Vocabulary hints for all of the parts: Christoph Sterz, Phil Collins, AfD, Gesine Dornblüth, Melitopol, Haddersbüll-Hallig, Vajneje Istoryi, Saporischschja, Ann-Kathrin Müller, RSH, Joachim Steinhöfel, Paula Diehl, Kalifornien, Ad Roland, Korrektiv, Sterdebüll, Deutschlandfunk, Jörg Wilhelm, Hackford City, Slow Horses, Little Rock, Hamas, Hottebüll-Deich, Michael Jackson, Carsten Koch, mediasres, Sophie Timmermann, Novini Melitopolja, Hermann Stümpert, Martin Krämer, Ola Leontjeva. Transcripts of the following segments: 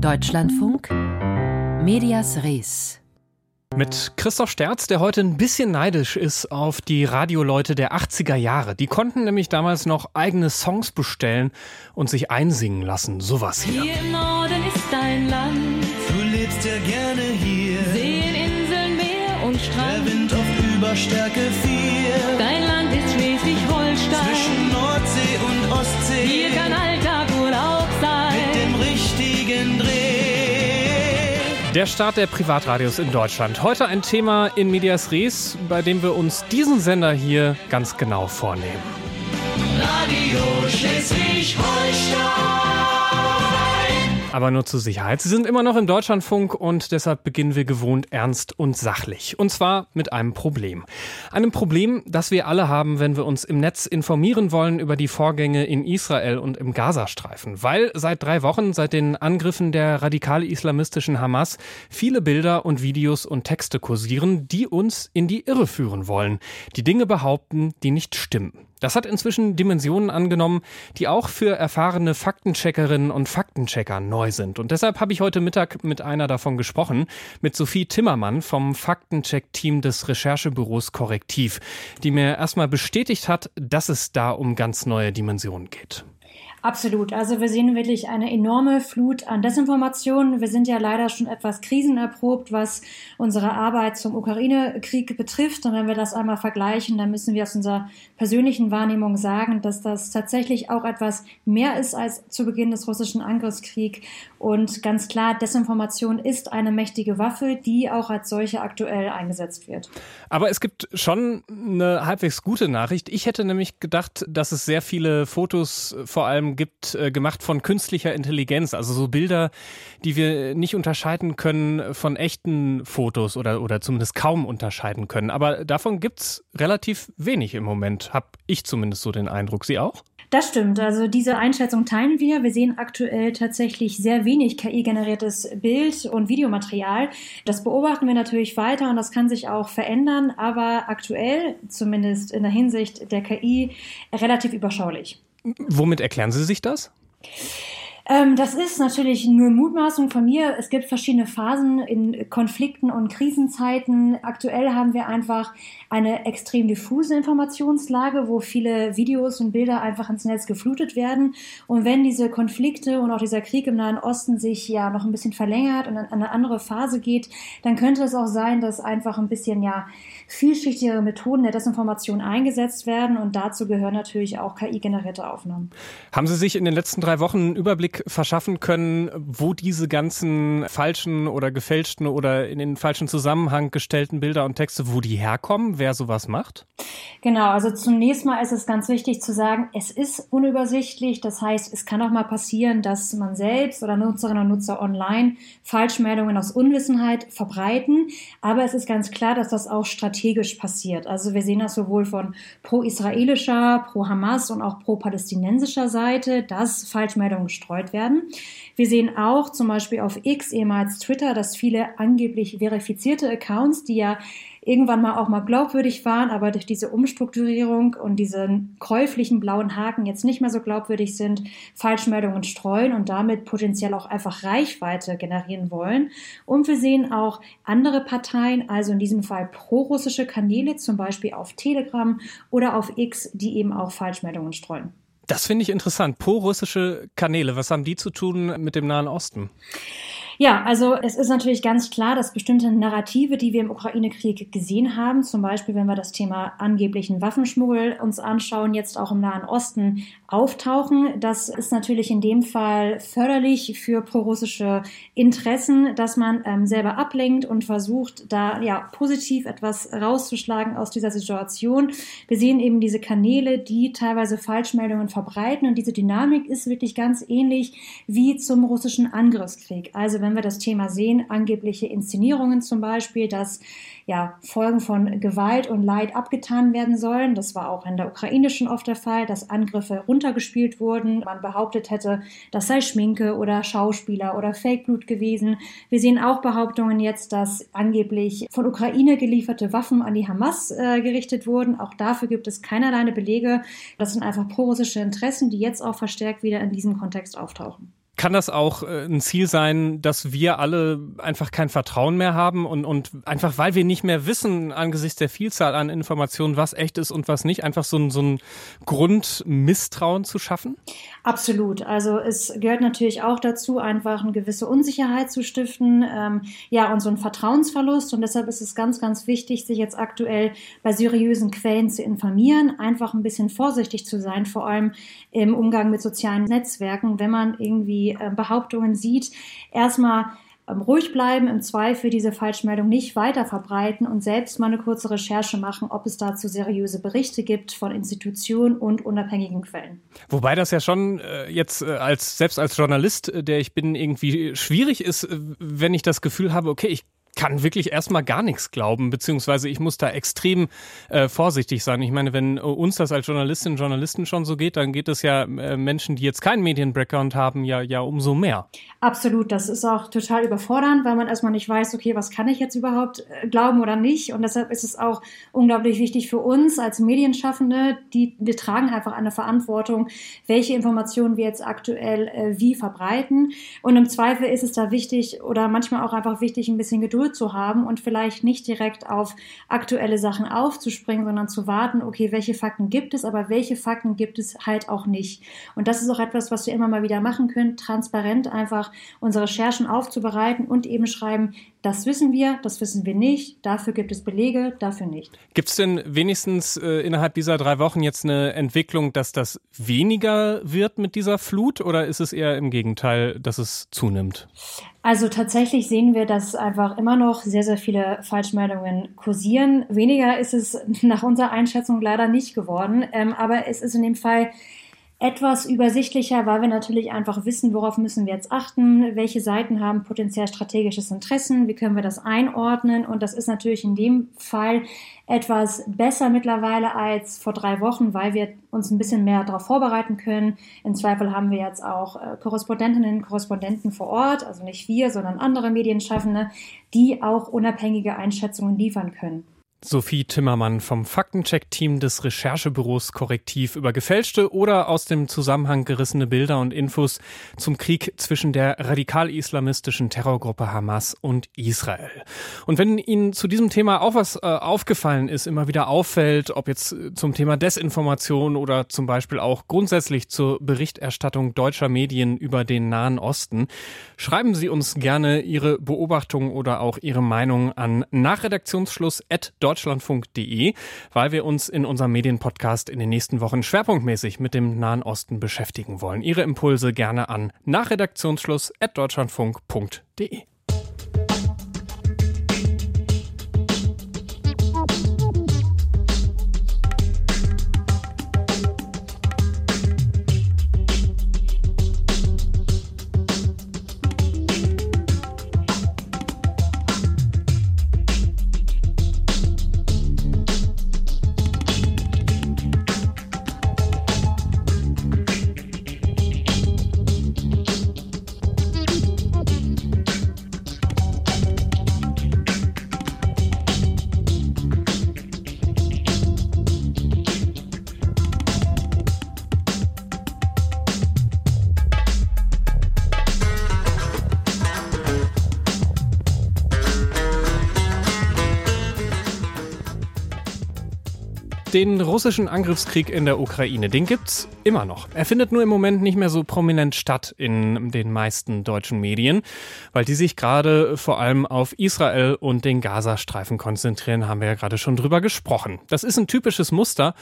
Deutschlandfunk, Medias Res. Mit Christoph Sterz, der heute ein bisschen neidisch ist auf die Radioleute der 80er Jahre. Die konnten nämlich damals noch eigene Songs bestellen und sich einsingen lassen. Sowas hier. Hier im Norden ist dein Land. Du lebst ja gerne hier. Seen, Inseln, Meer und Strand. Der Wind auf Überstärke 4. Dein Land ist Schleswig-Holstein. Zwischen Nordsee und Ostsee. Hier kann Alltag Urlaub sein. Mit dem richtigen Dreh. Der Start der Privatradios in Deutschland. Heute ein Thema in Medias Res, bei dem wir uns diesen Sender hier ganz genau vornehmen. Radio Schleswig-Holstein. Aber nur zur Sicherheit. Sie sind immer noch im Deutschlandfunk und deshalb beginnen wir gewohnt ernst und sachlich. Und zwar mit einem Problem. Einem Problem, das wir alle haben, wenn wir uns im Netz informieren wollen über die Vorgänge in Israel und im Gazastreifen. Weil seit 3 Wochen, seit den Angriffen der radikal-islamistischen Hamas, viele Bilder und Videos und Texte kursieren, die uns in die Irre führen wollen. Die Dinge behaupten, die nicht stimmen. Das hat inzwischen Dimensionen angenommen, die auch für erfahrene Faktencheckerinnen und Faktenchecker neu sind. Und deshalb habe ich heute Mittag mit einer davon gesprochen, mit Sophie Timmermann vom Faktencheck-Team des Recherchebüros Korrektiv, die mir erstmal bestätigt hat, dass es da um ganz neue Dimensionen geht. Absolut. Also wir sehen wirklich eine enorme Flut an Desinformationen. Wir sind ja leider schon etwas krisenerprobt, was unsere Arbeit zum Ukraine-Krieg betrifft. Und wenn wir das einmal vergleichen, dann müssen wir aus unserer persönlichen Wahrnehmung sagen, dass das tatsächlich auch etwas mehr ist als zu Beginn des russischen Angriffskriegs. Und ganz klar, Desinformation ist eine mächtige Waffe, die auch als solche aktuell eingesetzt wird. Aber es gibt schon eine halbwegs gute Nachricht. Ich hätte nämlich gedacht, dass es sehr viele Fotos vor allem gibt, gemacht von künstlicher Intelligenz, also so Bilder, die wir nicht unterscheiden können von echten Fotos oder zumindest kaum unterscheiden können. Aber davon gibt es relativ wenig im Moment, habe ich zumindest so den Eindruck. Sie auch? Das stimmt. Also diese Einschätzung teilen wir. Wir sehen aktuell tatsächlich sehr wenig KI-generiertes Bild- und Videomaterial. Das beobachten wir natürlich weiter und das kann sich auch verändern, aber aktuell, zumindest in der Hinsicht der KI, relativ überschaulich. Womit erklären Sie sich das? Das ist natürlich nur Mutmaßung von mir. Es gibt verschiedene Phasen in Konflikten und Krisenzeiten. Aktuell haben wir einfach eine extrem diffuse Informationslage, wo viele Videos und Bilder einfach ins Netz geflutet werden. Und wenn diese Konflikte und auch dieser Krieg im Nahen Osten sich ja noch ein bisschen verlängert und an eine andere Phase geht, dann könnte es auch sein, dass einfach ein bisschen vielschichtigere Methoden der Desinformation eingesetzt werden. Und dazu gehören natürlich auch KI-generierte Aufnahmen. Haben Sie sich in den letzten 3 Wochen einen Überblick verschaffen können, wo diese ganzen falschen oder gefälschten oder in den falschen Zusammenhang gestellten Bilder und Texte, wo die herkommen, wer sowas macht? Genau, also zunächst mal ist es ganz wichtig zu sagen, es ist unübersichtlich. Das heißt, es kann auch mal passieren, dass man selbst oder Nutzerinnen und Nutzer online Falschmeldungen aus Unwissenheit verbreiten. Aber es ist ganz klar, dass das auch strategisch passiert. Also wir sehen das sowohl von pro-israelischer, pro-Hamas und auch pro-palästinensischer Seite, dass Falschmeldungen gestreut werden. Wir sehen auch zum Beispiel auf X, ehemals Twitter, dass viele angeblich verifizierte Accounts, die ja irgendwann mal auch mal glaubwürdig waren, aber durch diese Umstrukturierung und diesen käuflichen blauen Haken jetzt nicht mehr so glaubwürdig sind, Falschmeldungen streuen und damit potenziell auch einfach Reichweite generieren wollen. Und wir sehen auch andere Parteien, also in diesem Fall prorussische Kanäle, zum Beispiel auf Telegram oder auf X, die eben auch Falschmeldungen streuen. Das finde ich interessant. Pro-russische Kanäle, was haben die zu tun mit dem Nahen Osten? Ja, also es ist natürlich ganz klar, dass bestimmte Narrative, die wir im Ukraine-Krieg gesehen haben, zum Beispiel, wenn wir das Thema angeblichen Waffenschmuggel uns anschauen, jetzt auch im Nahen Osten auftauchen. Das ist natürlich in dem Fall förderlich für prorussische Interessen, dass man selber ablenkt und versucht, da positiv etwas rauszuschlagen aus dieser Situation. Wir sehen eben diese Kanäle, die teilweise Falschmeldungen verbreiten und diese Dynamik ist wirklich ganz ähnlich wie zum russischen Angriffskrieg. Also wenn wir das Thema sehen, angebliche Inszenierungen zum Beispiel, dass Folgen von Gewalt und Leid abgetan werden sollen. Das war auch in der Ukraine schon oft der Fall, dass Angriffe runtergespielt wurden. Man behauptet hätte, das sei Schminke oder Schauspieler oder Fakeblut gewesen. Wir sehen auch Behauptungen jetzt, dass angeblich von Ukraine gelieferte Waffen an die Hamas gerichtet wurden. Auch dafür gibt es keinerlei Belege. Das sind einfach prorussische Interessen, die jetzt auch verstärkt wieder in diesem Kontext auftauchen. kann das auch ein Ziel sein, dass wir alle einfach kein Vertrauen mehr haben und einfach, weil wir nicht mehr wissen, angesichts der Vielzahl an Informationen, was echt ist und was nicht, einfach so ein Grundmisstrauen zu schaffen? Absolut. Also es gehört natürlich auch dazu, einfach eine gewisse Unsicherheit zu stiften, und so ein Vertrauensverlust. Und deshalb ist es ganz, ganz wichtig, sich jetzt aktuell bei seriösen Quellen zu informieren, einfach ein bisschen vorsichtig zu sein, vor allem im Umgang mit sozialen Netzwerken, wenn man irgendwie Behauptungen sieht, erstmal ruhig bleiben, im Zweifel diese Falschmeldung nicht weiter verbreiten und selbst mal eine kurze Recherche machen, ob es dazu seriöse Berichte gibt von Institutionen und unabhängigen Quellen. Wobei das ja schon jetzt als Journalist, der ich bin, irgendwie schwierig ist, wenn ich das Gefühl habe, okay, ich kann wirklich erstmal gar nichts glauben, beziehungsweise ich muss da extrem vorsichtig sein. Ich meine, wenn uns das als Journalistinnen und Journalisten schon so geht, dann geht es ja Menschen, die jetzt keinen Medien-Background haben, ja umso mehr. Absolut, das ist auch total überfordernd, weil man erstmal nicht weiß, okay, was kann ich jetzt überhaupt glauben oder nicht? Und deshalb ist es auch unglaublich wichtig für uns als Medienschaffende, wir tragen einfach eine Verantwortung, welche Informationen wir jetzt aktuell wie verbreiten. Und im Zweifel ist es da wichtig oder manchmal auch einfach wichtig, ein bisschen Geduld zu haben und vielleicht nicht direkt auf aktuelle Sachen aufzuspringen, sondern zu warten, okay, welche Fakten gibt es, aber welche Fakten gibt es halt auch nicht. Und das ist auch etwas, was wir immer mal wieder machen können, transparent einfach unsere Recherchen aufzubereiten und eben schreiben, das wissen wir nicht, dafür gibt es Belege, dafür nicht. Gibt es denn wenigstens innerhalb dieser 3 Wochen jetzt eine Entwicklung, dass das weniger wird mit dieser Flut oder ist es eher im Gegenteil, dass es zunimmt? Also tatsächlich sehen wir, dass einfach immer noch sehr, sehr viele Falschmeldungen kursieren. Weniger ist es nach unserer Einschätzung leider nicht geworden, aber es ist in dem Fall etwas übersichtlicher, weil wir natürlich einfach wissen, worauf müssen wir jetzt achten, welche Seiten haben potenziell strategisches Interessen, wie können wir das einordnen. Und das ist natürlich in dem Fall etwas besser mittlerweile als vor 3 Wochen, weil wir uns ein bisschen mehr darauf vorbereiten können. Im Zweifel haben wir jetzt auch Korrespondentinnen und Korrespondenten vor Ort, also nicht wir, sondern andere Medienschaffende, die auch unabhängige Einschätzungen liefern können. Sophie Timmermann vom Faktencheck-Team des Recherchebüros Korrektiv über gefälschte oder aus dem Zusammenhang gerissene Bilder und Infos zum Krieg zwischen der radikal-islamistischen Terrorgruppe Hamas und Israel. Und wenn Ihnen zu diesem Thema auch was aufgefallen ist, immer wieder auffällt, ob jetzt zum Thema Desinformation oder zum Beispiel auch grundsätzlich zur Berichterstattung deutscher Medien über den Nahen Osten, schreiben Sie uns gerne Ihre Beobachtungen oder auch Ihre Meinung an nachredaktionsschluss@deutschlandfunk.de, weil wir uns in unserem Medienpodcast in den nächsten Wochen schwerpunktmäßig mit dem Nahen Osten beschäftigen wollen. Ihre Impulse gerne an nachredaktionsschluss@deutschlandfunk.de. Den russischen Angriffskrieg in der Ukraine, den gibt's immer noch. Er findet nur im Moment nicht mehr so prominent statt in den meisten deutschen Medien, weil die sich gerade vor allem auf Israel und den Gazastreifen konzentrieren, haben wir ja gerade schon drüber gesprochen. Das ist ein typisches Muster,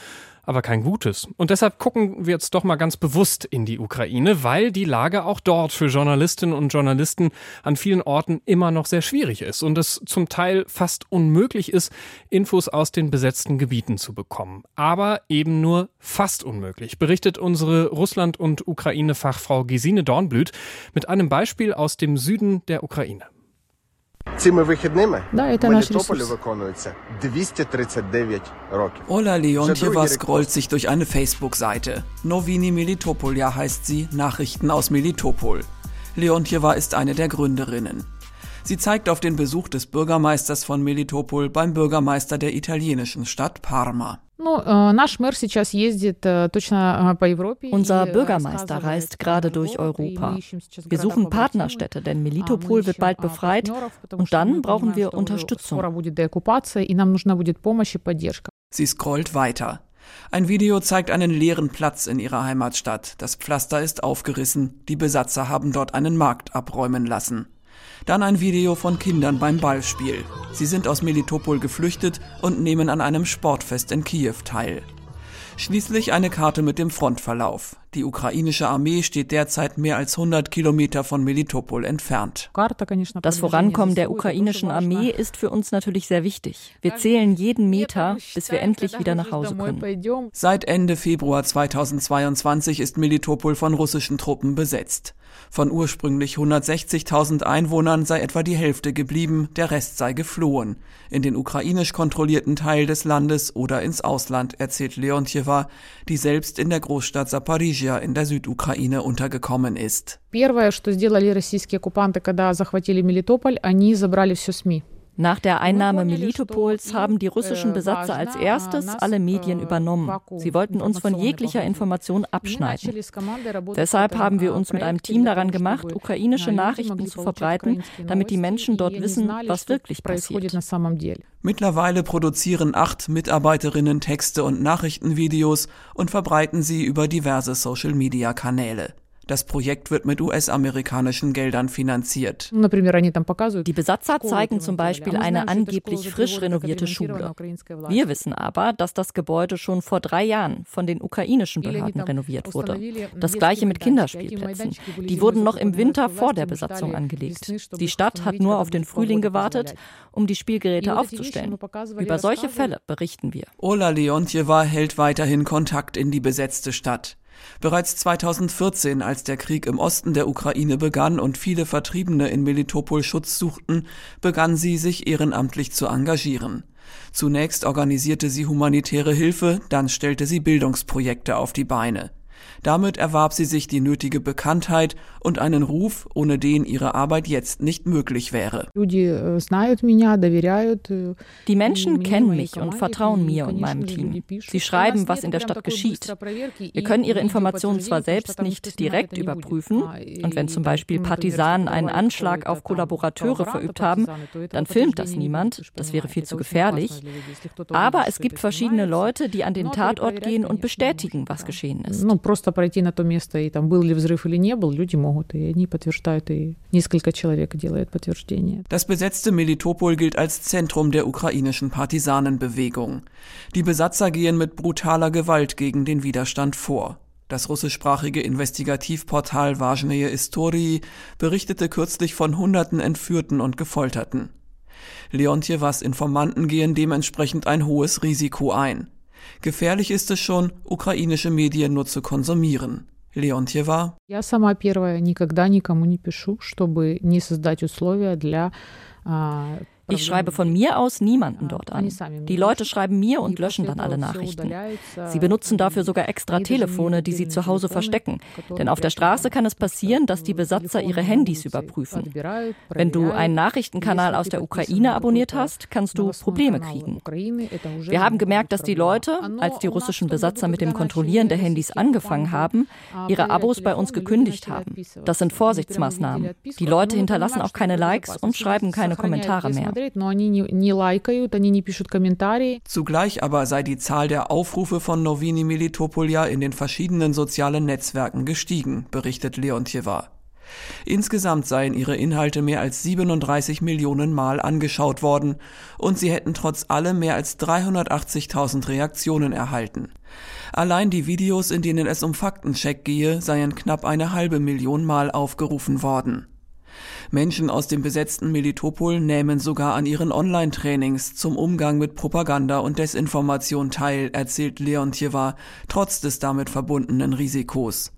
aber kein gutes. Und deshalb gucken wir jetzt doch mal ganz bewusst in die Ukraine, weil die Lage auch dort für Journalistinnen und Journalisten an vielen Orten immer noch sehr schwierig ist und es zum Teil fast unmöglich ist, Infos aus den besetzten Gebieten zu bekommen. Aber eben nur fast unmöglich, berichtet unsere Russland- und Ukraine-Fachfrau Gesine Dornblüth mit einem Beispiel aus dem Süden der Ukraine. Ola Leontjeva scrollt sich durch eine Facebook-Seite. Novini Melitopolja heißt sie, Nachrichten aus Melitopol. Leontjeva ist eine der Gründerinnen. Sie zeigt auf den Besuch des Bürgermeisters von Melitopol beim Bürgermeister der italienischen Stadt Parma. Unser Bürgermeister reist gerade durch Europa. Wir suchen Partnerstädte, denn Melitopol wird bald befreit und dann brauchen wir Unterstützung. Sie scrollt weiter. Ein Video zeigt einen leeren Platz in ihrer Heimatstadt. Das Pflaster ist aufgerissen. Die Besatzer haben dort einen Markt abräumen lassen. Dann ein Video von Kindern beim Ballspiel. Sie sind aus Melitopol geflüchtet und nehmen an einem Sportfest in Kiew teil. Schließlich eine Karte mit dem Frontverlauf. Die ukrainische Armee steht derzeit mehr als 100 Kilometer von Melitopol entfernt. Das Vorankommen der ukrainischen Armee ist für uns natürlich sehr wichtig. Wir zählen jeden Meter, bis wir endlich wieder nach Hause können. Seit Ende Februar 2022 ist Melitopol von russischen Truppen besetzt. Von ursprünglich 160.000 Einwohnern sei etwa die Hälfte geblieben, der Rest sei geflohen. In den ukrainisch kontrollierten Teil des Landes oder ins Ausland, erzählt Leontjeva, die selbst in der Großstadt Saporischschja in der Südukraine untergekommen ist. Nach der Einnahme Melitopols haben die russischen Besatzer als erstes alle Medien übernommen. Sie wollten uns von jeglicher Information abschneiden. Deshalb haben wir uns mit einem Team daran gemacht, ukrainische Nachrichten zu verbreiten, damit die Menschen dort wissen, was wirklich passiert. Mittlerweile produzieren 8 Mitarbeiterinnen Texte und Nachrichtenvideos und verbreiten sie über diverse Social-Media-Kanäle. Das Projekt wird mit US-amerikanischen Geldern finanziert. Die Besatzer zeigen zum Beispiel eine angeblich frisch renovierte Schule. Wir wissen aber, dass das Gebäude schon vor 3 Jahren von den ukrainischen Behörden renoviert wurde. Das gleiche mit Kinderspielplätzen. Die wurden noch im Winter vor der Besatzung angelegt. Die Stadt hat nur auf den Frühling gewartet, um die Spielgeräte aufzustellen. Über solche Fälle berichten wir. Ola Leontjeva hält weiterhin Kontakt in die besetzte Stadt. Bereits 2014, als der Krieg im Osten der Ukraine begann und viele Vertriebene in Melitopol Schutz suchten, begann sie, sich ehrenamtlich zu engagieren. Zunächst organisierte sie humanitäre Hilfe, dann stellte sie Bildungsprojekte auf die Beine. Damit erwarb sie sich die nötige Bekanntheit und einen Ruf, ohne den ihre Arbeit jetzt nicht möglich wäre. Die Menschen kennen mich und vertrauen mir und meinem Team. Sie schreiben, was in der Stadt geschieht. Wir können ihre Informationen zwar selbst nicht direkt überprüfen, und wenn zum Beispiel Partisanen einen Anschlag auf Kollaborateure verübt haben, dann filmt das niemand, das wäre viel zu gefährlich. Aber es gibt verschiedene Leute, die an den Tatort gehen und bestätigen, was geschehen ist. Просто пройти на то место, и там был ли взрыв или не был, люди могут, и они подтверждают, и несколько человек делают подтверждение. Das besetzte Melitopol gilt als Zentrum der ukrainischen Partisanenbewegung. Die Besatzer gehen mit brutaler Gewalt gegen den Widerstand vor. Das russischsprachige Investigativportal Vajneje Istoryi berichtete kürzlich von Hunderten Entführten und Gefolterten. Leontjevas Informanten gehen dementsprechend ein hohes Risiko ein. Gefährlich ist es schon, ukrainische Medien nur zu konsumieren. Leontjeva: Ich schreibe von mir aus niemanden dort an. Die Leute schreiben mir und löschen dann alle Nachrichten. Sie benutzen dafür sogar extra Telefone, die sie zu Hause verstecken. Denn auf der Straße kann es passieren, dass die Besatzer ihre Handys überprüfen. Wenn du einen Nachrichtenkanal aus der Ukraine abonniert hast, kannst du Probleme kriegen. Wir haben gemerkt, dass die Leute, als die russischen Besatzer mit dem Kontrollieren der Handys angefangen haben, ihre Abos bei uns gekündigt haben. Das sind Vorsichtsmaßnahmen. Die Leute hinterlassen auch keine Likes und schreiben keine Kommentare mehr. Zugleich aber sei die Zahl der Aufrufe von Novini Melitopolja in den verschiedenen sozialen Netzwerken gestiegen, berichtet Leontjeva. Insgesamt seien ihre Inhalte mehr als 37 Millionen Mal angeschaut worden und sie hätten trotz allem mehr als 380.000 Reaktionen erhalten. Allein die Videos, in denen es um Faktencheck gehe, seien knapp 500.000 Mal aufgerufen worden. Menschen aus dem besetzten Melitopol nähmen sogar an ihren Online-Trainings zum Umgang mit Propaganda und Desinformation teil, erzählt Leontjeva, trotz des damit verbundenen Risikos.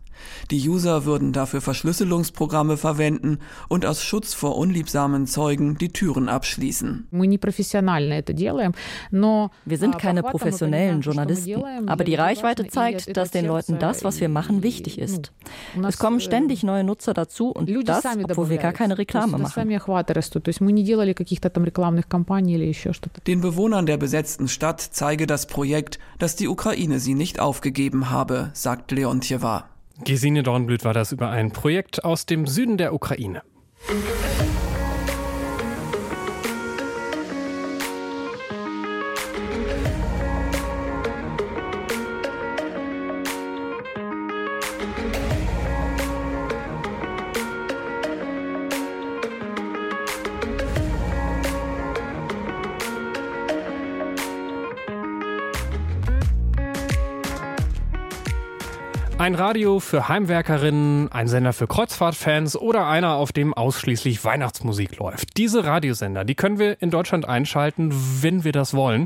Die User würden dafür Verschlüsselungsprogramme verwenden und aus Schutz vor unliebsamen Zeugen die Türen abschließen. Wir sind keine professionellen Journalisten, aber die Reichweite zeigt, dass den Leuten das, was wir machen, wichtig ist. Es kommen ständig neue Nutzer dazu und das, obwohl wir gar keine Reklame machen. Den Bewohnern der besetzten Stadt zeige das Projekt, dass die Ukraine sie nicht aufgegeben habe, sagt Leontjeva. Gesine Dornblüth war das über ein Projekt aus dem Süden der Ukraine. Ein Radio für Heimwerkerinnen, ein Sender für Kreuzfahrtfans oder einer, auf dem ausschließlich Weihnachtsmusik läuft. Diese Radiosender, die können wir in Deutschland einschalten, wenn wir das wollen.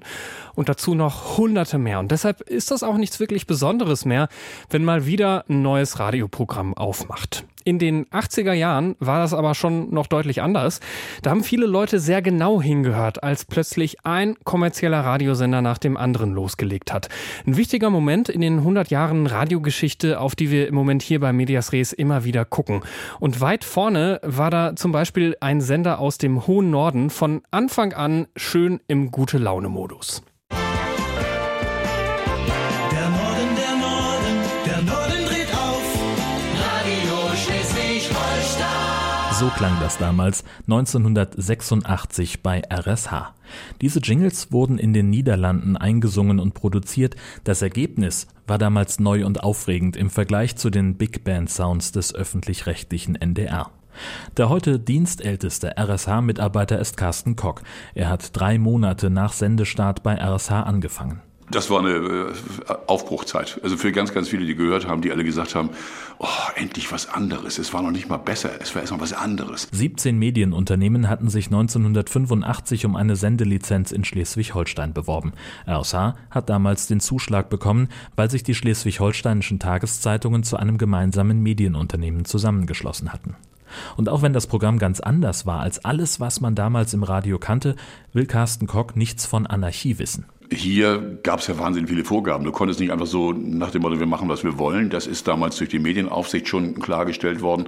Und dazu noch hunderte mehr. Und deshalb ist das auch nichts wirklich Besonderes mehr, wenn mal wieder ein neues Radioprogramm aufmacht. In den 80er Jahren war das aber schon noch deutlich anders. Da haben viele Leute sehr genau hingehört, als plötzlich ein kommerzieller Radiosender nach dem anderen losgelegt hat. Ein wichtiger Moment in den 100 Jahren Radiogeschichte, auf die wir im Moment hier bei Medias Res immer wieder gucken. Und weit vorne war da zum Beispiel ein Sender aus dem hohen Norden, von Anfang an schön im Gute-Laune-Modus. So klang das damals 1986 bei RSH. Diese Jingles wurden in den Niederlanden eingesungen und produziert. Das Ergebnis war damals neu und aufregend im Vergleich zu den Big Band Sounds des öffentlich-rechtlichen NDR. Der heute dienstälteste RSH-Mitarbeiter ist Carsten Koch. Er hat 3 Monate nach Sendestart bei RSH angefangen. Das war eine Aufbruchzeit. Also für ganz, ganz viele, die gehört haben, die alle gesagt haben, oh, endlich was anderes. Es war noch nicht mal besser, es war erstmal was anderes. 17 Medienunternehmen hatten sich 1985 um eine Sendelizenz in Schleswig-Holstein beworben. RSH hat damals den Zuschlag bekommen, weil sich die schleswig-holsteinischen Tageszeitungen zu einem gemeinsamen Medienunternehmen zusammengeschlossen hatten. Und auch wenn das Programm ganz anders war als alles, was man damals im Radio kannte, will Carsten Koch nichts von Anarchie wissen. Hier gab es ja wahnsinnig viele Vorgaben. Du konntest nicht einfach so nach dem Motto, wir machen, was wir wollen. Das ist damals durch die Medienaufsicht schon klargestellt worden.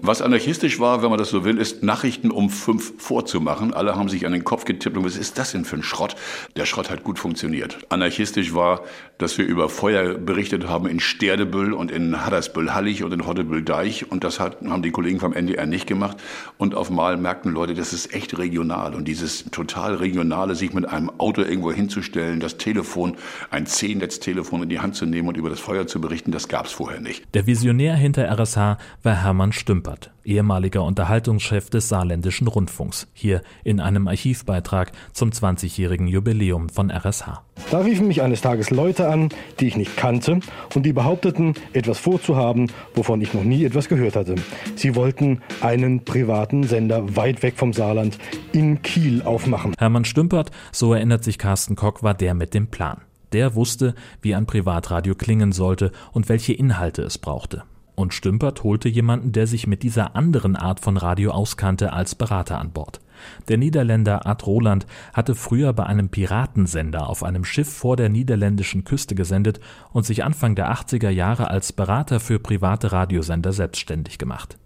Was anarchistisch war, wenn man das so will, ist, Nachrichten um 5 vorzumachen. Alle haben sich an den Kopf getippt und was ist das denn für ein Schrott? Der Schrott hat gut funktioniert. Anarchistisch war, dass wir über Feuer berichtet haben in Sterdebüll und in Haddersbüll-Hallig und in Hottebüll-Deich. Und das haben die Kollegen vom NDR nicht gemacht. Und auf einmal merkten Leute, das ist echt regional. Und dieses total regionale, sich mit einem Auto irgendwo hinzustellen, das Telefon, ein 10-Netz-Telefon in die Hand zu nehmen und über das Feuer zu berichten, das gab es vorher nicht. Der Visionär hinter RSH war Hermann Stümpert, ehemaliger Unterhaltungschef des Saarländischen Rundfunks, hier in einem Archivbeitrag zum 20-jährigen Jubiläum von RSH. Da riefen mich eines Tages Leute an, die ich nicht kannte und die behaupteten, etwas vorzuhaben, wovon ich noch nie etwas gehört hatte. Sie wollten einen privaten Sender weit weg vom Saarland in Kiel aufmachen. Hermann Stümpert, so erinnert sich Carsten Koch, war der mit dem Plan. Der wusste, wie ein Privatradio klingen sollte und welche Inhalte es brauchte. Und Stümpert holte jemanden, der sich mit dieser anderen Art von Radio auskannte, als Berater an Bord. Der Niederländer Ad Roland hatte früher bei einem Piratensender auf einem Schiff vor der niederländischen Küste gesendet und sich Anfang der 80er Jahre als Berater für private Radiosender selbstständig gemacht.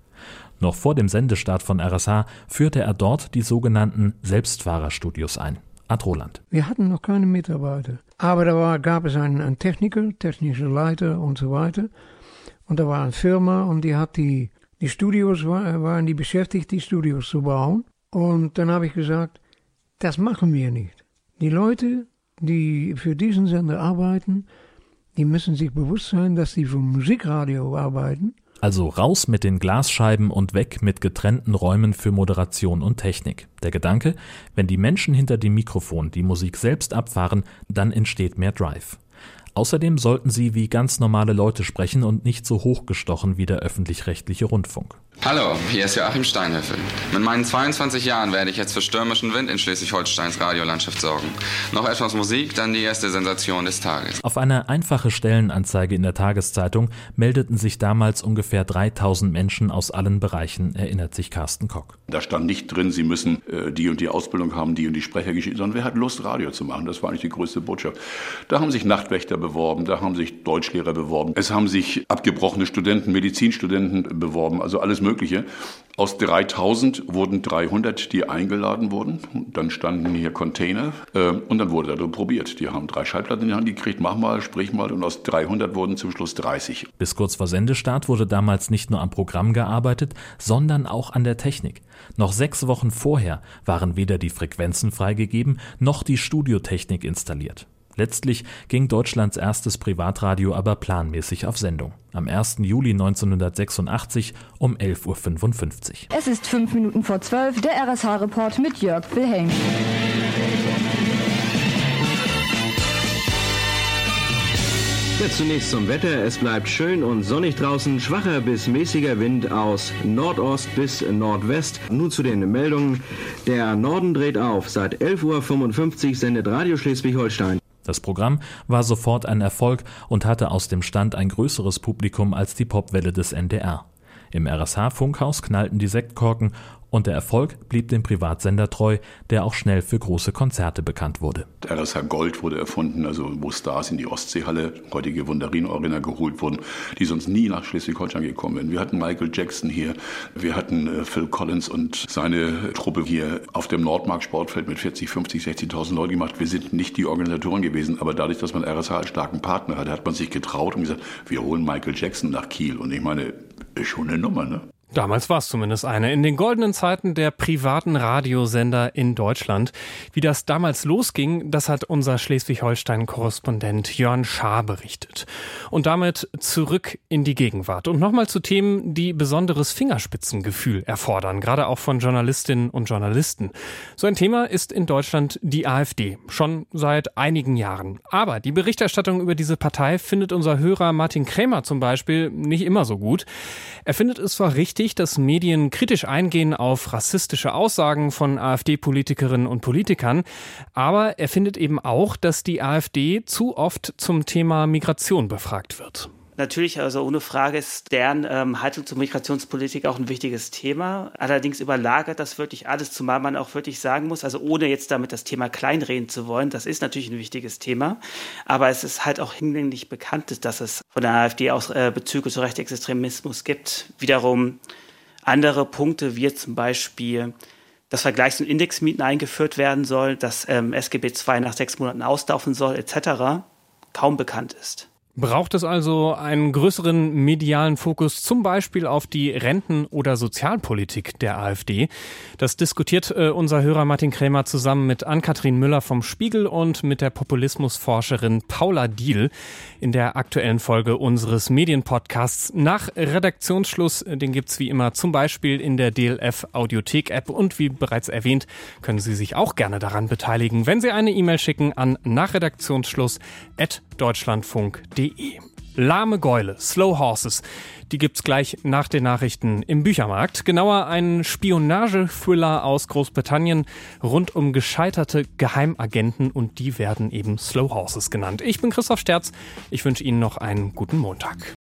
Noch vor dem Sendestart von RSH führte er dort die sogenannten Selbstfahrerstudios ein. Ad Roland. Wir hatten noch keine Mitarbeiter, aber gab es einen Techniker, technische Leiter und so weiter. Und da war eine Firma und die hat die Studios, waren die beschäftigt, die Studios zu bauen. Und dann habe ich gesagt, das machen wir nicht. Die Leute, die für diesen Sender arbeiten, die müssen sich bewusst sein, dass sie für Musikradio arbeiten. Also raus mit den Glasscheiben und weg mit getrennten Räumen für Moderation und Technik. Der Gedanke, wenn die Menschen hinter dem Mikrofon die Musik selbst abfahren, dann entsteht mehr Drive. Außerdem sollten sie wie ganz normale Leute sprechen und nicht so hochgestochen wie der öffentlich-rechtliche Rundfunk. Hallo, hier ist Joachim Steinhöfel. Mit meinen 22 Jahren werde ich jetzt für stürmischen Wind in Schleswig-Holsteins Radiolandschaft sorgen. Noch etwas Musik, dann die erste Sensation des Tages. Auf eine einfache Stellenanzeige in der Tageszeitung meldeten sich damals ungefähr 3000 Menschen aus allen Bereichen, erinnert sich Carsten Koch. Da stand nicht drin, sie müssen die und die Ausbildung haben, die und die Sprechergeschichte, sondern wer hat Lust, Radio zu machen? Das war eigentlich die größte Botschaft. Da haben sich Nachtwächter beworben, da haben sich Deutschlehrer beworben, es haben sich abgebrochene Studenten, Medizinstudenten beworben, also alles Mögliche. Aus 3000 wurden 300, die eingeladen wurden. Und dann standen hier Container und dann wurde da probiert. Die haben 3 Schallplatten in die Hand gekriegt, mach mal, sprich mal, und aus 300 wurden zum Schluss 30. Bis kurz vor Sendestart wurde damals nicht nur am Programm gearbeitet, sondern auch an der Technik. Noch 6 Wochen vorher waren weder die Frequenzen freigegeben, noch die Studiotechnik installiert. Letztlich ging Deutschlands erstes Privatradio aber planmäßig auf Sendung. Am 1. Juli 1986 um 11.55 Uhr. Es ist 11:55, der RSH-Report mit Jörg Wilhelm. Ja, zunächst zum Wetter. Es bleibt schön und sonnig draußen, schwacher bis mäßiger Wind aus Nordost bis Nordwest. Nun zu den Meldungen. Der Norden dreht auf. Seit 11.55 Uhr sendet Radio Schleswig-Holstein. Das Programm war sofort ein Erfolg und hatte aus dem Stand ein größeres Publikum als die Popwelle des NDR. Im RSH-Funkhaus knallten die Sektkorken und der Erfolg blieb dem Privatsender treu, der auch schnell für große Konzerte bekannt wurde. Der RSH Gold wurde erfunden, also wo Stars in die Ostseehalle, heutige Wundarin-Arena, geholt wurden, die sonst nie nach Schleswig-Holstein gekommen wären. Wir hatten Michael Jackson hier, wir hatten Phil Collins und seine Truppe hier auf dem Nordmark-Sportfeld mit 40, 50, 60.000 Leuten gemacht. Wir sind nicht die Organisatoren gewesen, aber dadurch, dass man RSH als starken Partner hatte, hat man sich getraut und gesagt, wir holen Michael Jackson nach Kiel. Und ich meine, ist schon eine Nummer, ne? Damals war es zumindest eine. In den goldenen Zeiten der privaten Radiosender in Deutschland. Wie das damals losging, das hat unser Schleswig-Holstein-Korrespondent Jörn Schaar berichtet. Und damit zurück in die Gegenwart. Und nochmal zu Themen, die besonderes Fingerspitzengefühl erfordern, gerade auch von Journalistinnen und Journalisten. So ein Thema ist in Deutschland die AfD, schon seit einigen Jahren. Aber die Berichterstattung über diese Partei findet unser Hörer Martin Krämer zum Beispiel nicht immer so gut. Er findet es zwar richtig, dass Medien kritisch eingehen auf rassistische Aussagen von AfD-Politikerinnen und Politikern. Aber er findet eben auch, dass die AfD zu oft zum Thema Migration befragt wird. Natürlich, also ohne Frage ist deren Haltung zur Migrationspolitik auch ein wichtiges Thema. Allerdings überlagert das wirklich alles, zumal man auch wirklich sagen muss, also ohne jetzt damit das Thema kleinreden zu wollen, das ist natürlich ein wichtiges Thema. Aber es ist halt auch hinlänglich bekannt, dass es von der AfD aus Bezüge zu Rechtsextremismus gibt. Wiederum andere Punkte, wie zum Beispiel dass Vergleichs- und Indexmieten eingeführt werden soll, dass SGB II nach 6 Monaten auslaufen soll etc. kaum bekannt ist. Braucht es also einen größeren medialen Fokus, zum Beispiel auf die Renten- oder Sozialpolitik der AfD? Das diskutiert unser Hörer Martin Krämer zusammen mit Ann-Kathrin Müller vom Spiegel und mit der Populismusforscherin Paula Diehl in der aktuellen Folge unseres Medienpodcasts nach Redaktionsschluss. Den gibt's wie immer zum Beispiel in der DLF-Audiothek-App. Und wie bereits erwähnt, können Sie sich auch gerne daran beteiligen, wenn Sie eine E-Mail schicken an nachredaktionsschluss@deutschlandfunk.de. Lahme Gäule, Slow Horses, die gibt's gleich nach den Nachrichten im Büchermarkt. Genauer einen Spionage-Thriller aus Großbritannien rund um gescheiterte Geheimagenten, und die werden eben Slow Horses genannt. Ich bin Christoph Sterz, ich wünsche Ihnen noch einen guten Montag.